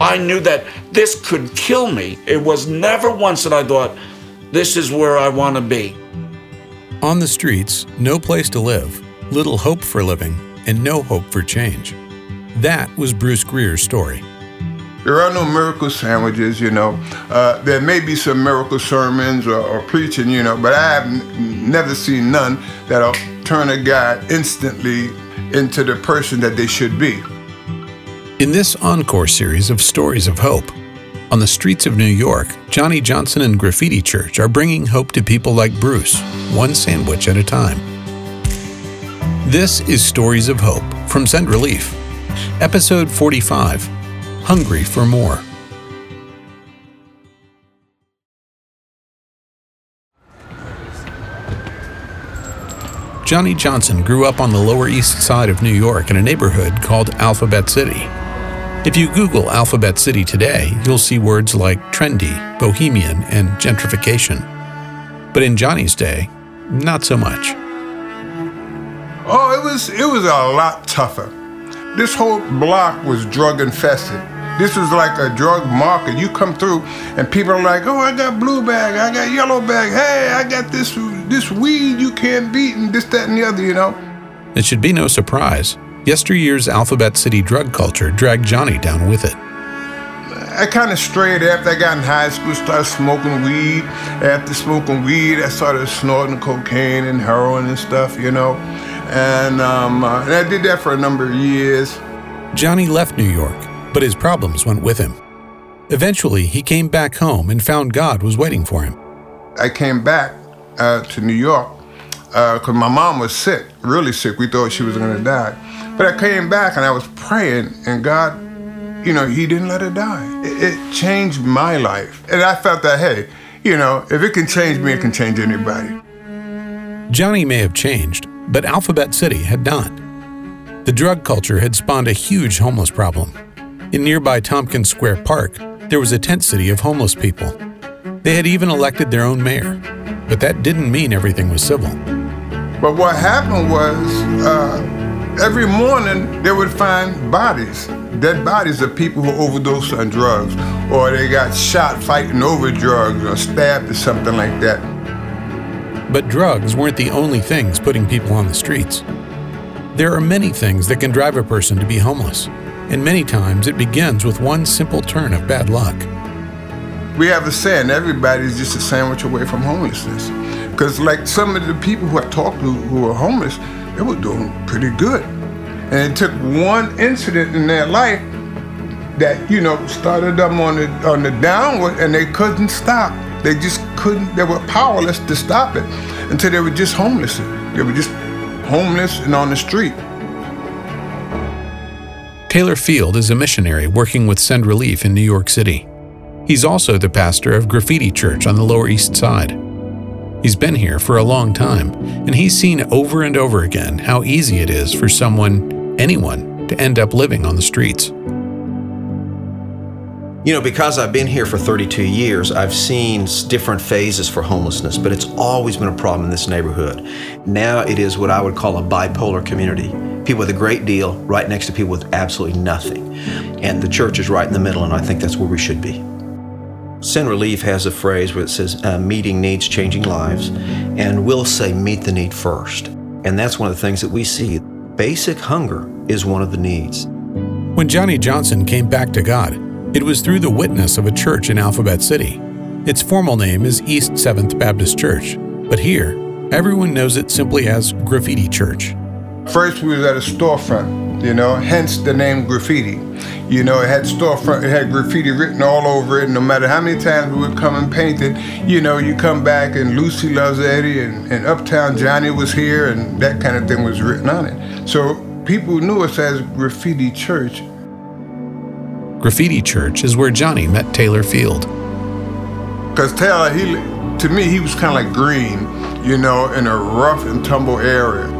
I knew that this could kill me. It was never once that I thought, this is where I want to be. On the streets, no place to live, little hope for living, and no hope for change. That was Bruce Greer's story. There are no miracle sandwiches, you know. There may be some miracle sermons or preaching, you know, but I have never seen none that'll turn a guy instantly into the person that they should be. In this encore series of Stories of Hope, on the streets of New York, Johnny Johnson and Graffiti Church are bringing hope to people like Bruce, one sandwich at a time. This is Stories of Hope from Send Relief, episode 45. Hungry for more. Johnny Johnson grew up on the Lower East Side of New York in a neighborhood called Alphabet City. If you Google Alphabet City today, you'll see words like trendy, bohemian, and gentrification. But in Johnny's day, not so much. Oh, it was a lot tougher. This whole block was drug infested. This was like a drug market. You come through and people are like, oh, I got blue bag, I got yellow bag, hey, I got this weed you can't beat and this, that, and the other, you know. It should be no surprise. Yesteryear's Alphabet City drug culture dragged Johnny down with it. I kind of strayed after I got in high school, started smoking weed. After smoking weed, I started snorting cocaine and heroin and stuff, you know. And I did that for a number of years. Johnny left New York, but his problems went with him. Eventually, he came back home and found God was waiting for him. I came back to New York because my mom was sick, really sick. We thought she was going to die. But I came back and I was praying, and God, you know, he didn't let her die. It changed my life. And I felt that, hey, you know, if it can change me, it can change anybody. Johnny may have changed, but Alphabet City had not. The drug culture had spawned a huge homeless problem. In nearby Tompkins Square Park, there was a tent city of homeless people. They had even elected their own mayor, but that didn't mean everything was civil. But what happened was, every morning they would find bodies, dead bodies of people who overdosed on drugs, or they got shot fighting over drugs, or stabbed or something like that. But drugs weren't the only things putting people on the streets. There are many things that can drive a person to be homeless, and many times it begins with one simple turn of bad luck. We have a saying, everybody's just a sandwich away from homelessness. Because like some of the people who I talked to who were homeless, they were doing pretty good. And it took one incident in their life that, you know, started them on the downward, and they couldn't stop. They just couldn't, they were powerless to stop it until they were just homeless. They were just homeless and on the street. Taylor Field is a missionary working with Send Relief in New York City. He's also the pastor of Graffiti Church on the Lower East Side. He's been here for a long time, and he's seen over and over again how easy it is for someone, anyone, to end up living on the streets. You know, because I've been here for 32 years, I've seen different phases for homelessness, but it's always been a problem in this neighborhood. Now it is what I would call a bipolar community. People with a great deal right next to people with absolutely nothing. And the church is right in the middle, and I think that's where we should be. Send Relief has a phrase where it says, meeting needs, changing lives, and we'll say meet the need first. And that's one of the things that we see. Basic hunger is one of the needs. When Johnny Johnson came back to God, it was through the witness of a church in Alphabet City. Its formal name is East Seventh Baptist Church, but here, everyone knows it simply as Graffiti Church. First, we was at a storefront, you know, hence the name Graffiti. You know, it had storefront, it had graffiti written all over it, no matter how many times we would come and paint it. You know, you come back and Lucy Loves Eddie and Uptown Johnny was here, and that kind of thing was written on it. So people knew us as Graffiti Church. Graffiti Church is where Johnny met Taylor Field. Because Taylor, he was kind of like green, you know, in a rough and tumble area.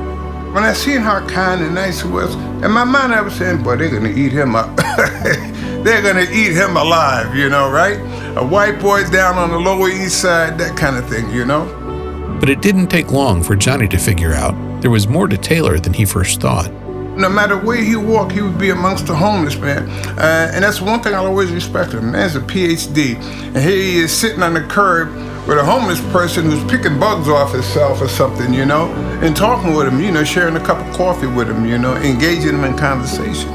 When I seen how kind and nice he was, in my mind I was saying, boy, they're going to eat him up. They're going to eat him alive, you know, right? A white boy down on the Lower East Side, that kind of thing, you know? But it didn't take long for Johnny to figure out there was more to Taylor than he first thought. No matter where he walked, he would be amongst the homeless, man. And that's one thing I always respected. The man's a PhD. And here he is sitting on the curb with a homeless person who's picking bugs off himself or something, you know, and talking with him, you know, sharing a cup of coffee with him, you know, engaging him in conversation.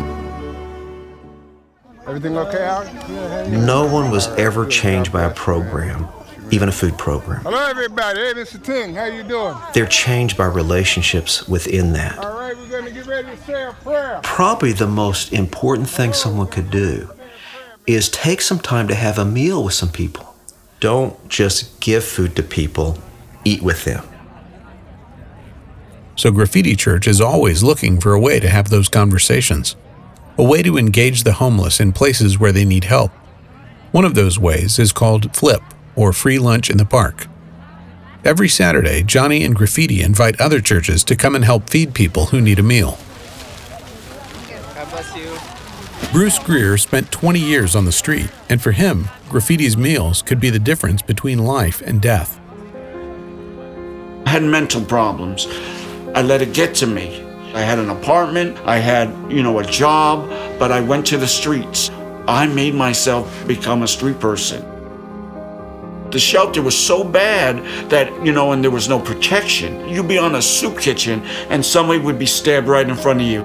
Everything okay out? No one was ever changed by a program, even a food program. Hello, everybody. Hey, Mr. Ting. How you doing? They're changed by relationships within that. All right, we're going to get ready to say a prayer. Probably the most important thing someone could do is take some time to have a meal with some people. Don't just give food to people, eat with them. So Graffiti Church is always looking for a way to have those conversations, a way to engage the homeless in places where they need help. One of those ways is called FLIP, or Free Lunch in the Park. Every Saturday, Johnny and Graffiti invite other churches to come and help feed people who need a meal. God bless you. Bruce Greer spent 20 years on the street, and for him, Graffiti's meals could be the difference between life and death. I had mental problems. I let it get to me. I had an apartment, I had, a job, but I went to the streets. I made myself become a street person. The shelter was so bad that, and there was no protection. You'd be on a soup kitchen and somebody would be stabbed right in front of you.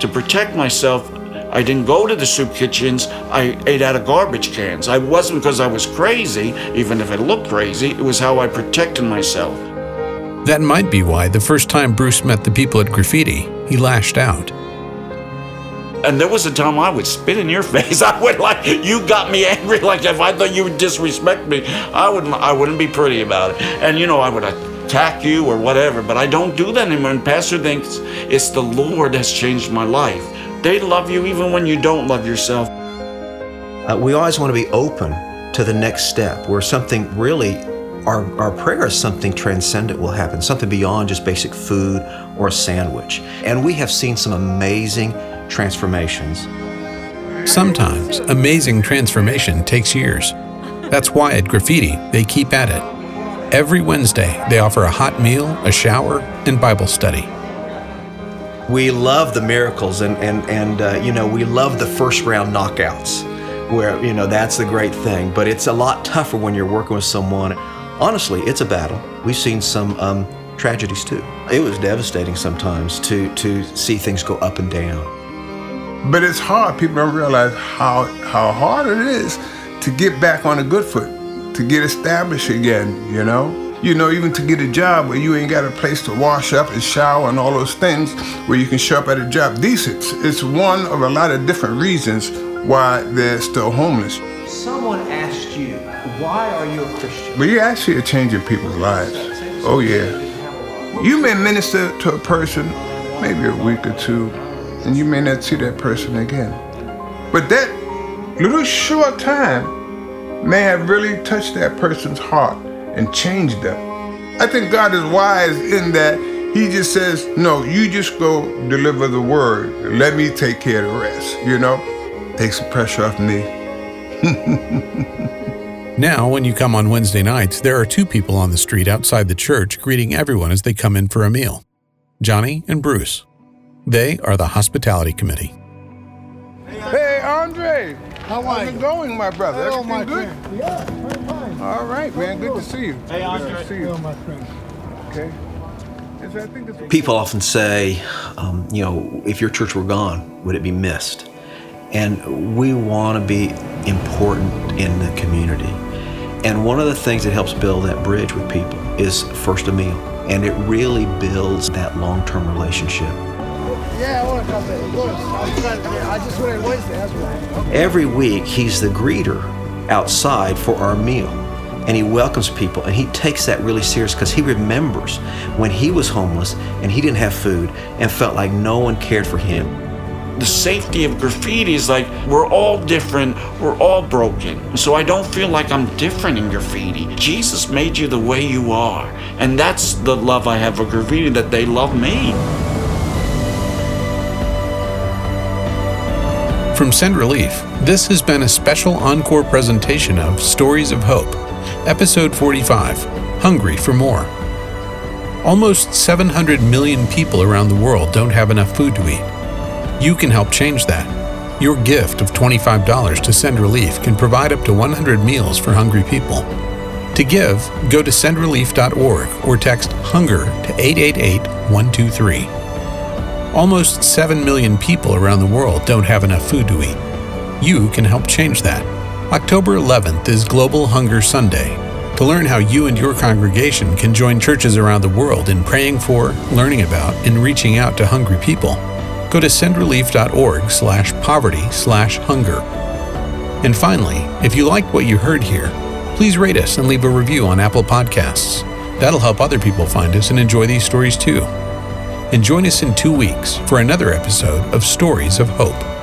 To protect myself, I didn't go to the soup kitchens, I ate out of garbage cans. I wasn't because I was crazy, even if it looked crazy, it was how I protected myself. That might be why the first time Bruce met the people at Graffiti, he lashed out. And there was a time I would spit in your face. I would you got me angry. If I thought you would disrespect me, I wouldn't be pretty about it. And I would attack you or whatever, but I don't do that anymore. And Pastor thinks it's the Lord that's changed my life. They love you even when you don't love yourself. We always want to be open to the next step where something really, our prayer is something transcendent will happen, something beyond just basic food or a sandwich. And we have seen some amazing transformations. Sometimes amazing transformation takes years. That's why at Graffiti, they keep at it. Every Wednesday, they offer a hot meal, a shower, and Bible study. We love the miracles and we love the first round knockouts where, that's the great thing, but it's a lot tougher when you're working with someone. Honestly, it's a battle. We've seen some tragedies too. It was devastating sometimes to see things go up and down. But it's hard. People don't realize how hard it is to get back on a good foot, to get established again, even to get a job where you ain't got a place to wash up and shower and all those things where you can show up at a job decent. It's one of a lot of different reasons why they're still homeless. Someone asked you, why are you a Christian? Well, you actually are changing people's lives. Oh, yeah. You may minister to a person maybe a week or two, and you may not see that person again. But that little short time may have really touched that person's heart and changed them. I think God is wise in that he just says, no, you just go deliver the word. Let me take care of the rest, Take some pressure off me. Now, when you come on Wednesday nights, there are two people on the street outside the church greeting everyone as they come in for a meal, Johnny and Bruce. They are the hospitality committee. Hey, Andre. How's it going, my brother? Hello, everything my good? Friend. Yeah, very fine. All right, man. Good to see you. Hey, Andre. Good to see you. Hello, my friend. Okay. People often say, if your church were gone, would it be missed? And we want to be important in the community. And one of the things that helps build that bridge with people is first a meal. And it really builds that long-term relationship. Yeah, I want to come there. I just went on Wednesday, that's right. Every week, he's the greeter outside for our meal. And he welcomes people, and he takes that really serious because he remembers when he was homeless and he didn't have food and felt like no one cared for him. The safety of Graffiti is we're all different, we're all broken. So I don't feel like I'm different in Graffiti. Jesus made you the way you are. And that's the love I have for Graffiti, that they love me. From Send Relief, this has been a special encore presentation of Stories of Hope, Episode 45, Hungry for More. Almost 700 million people around the world don't have enough food to eat. You can help change that. Your gift of $25 to Send Relief can provide up to 100 meals for hungry people. To give, go to sendrelief.org or text HUNGER to 888-123. Almost 7 million people around the world don't have enough food to eat. You can help change that. October 11th is Global Hunger Sunday. To learn how you and your congregation can join churches around the world in praying for, learning about, and reaching out to hungry people, go to sendrelief.org/poverty/hunger. And finally, if you liked what you heard here, please rate us and leave a review on Apple Podcasts. That'll help other people find us and enjoy these stories too. And join us in 2 weeks for another episode of Stories of Hope.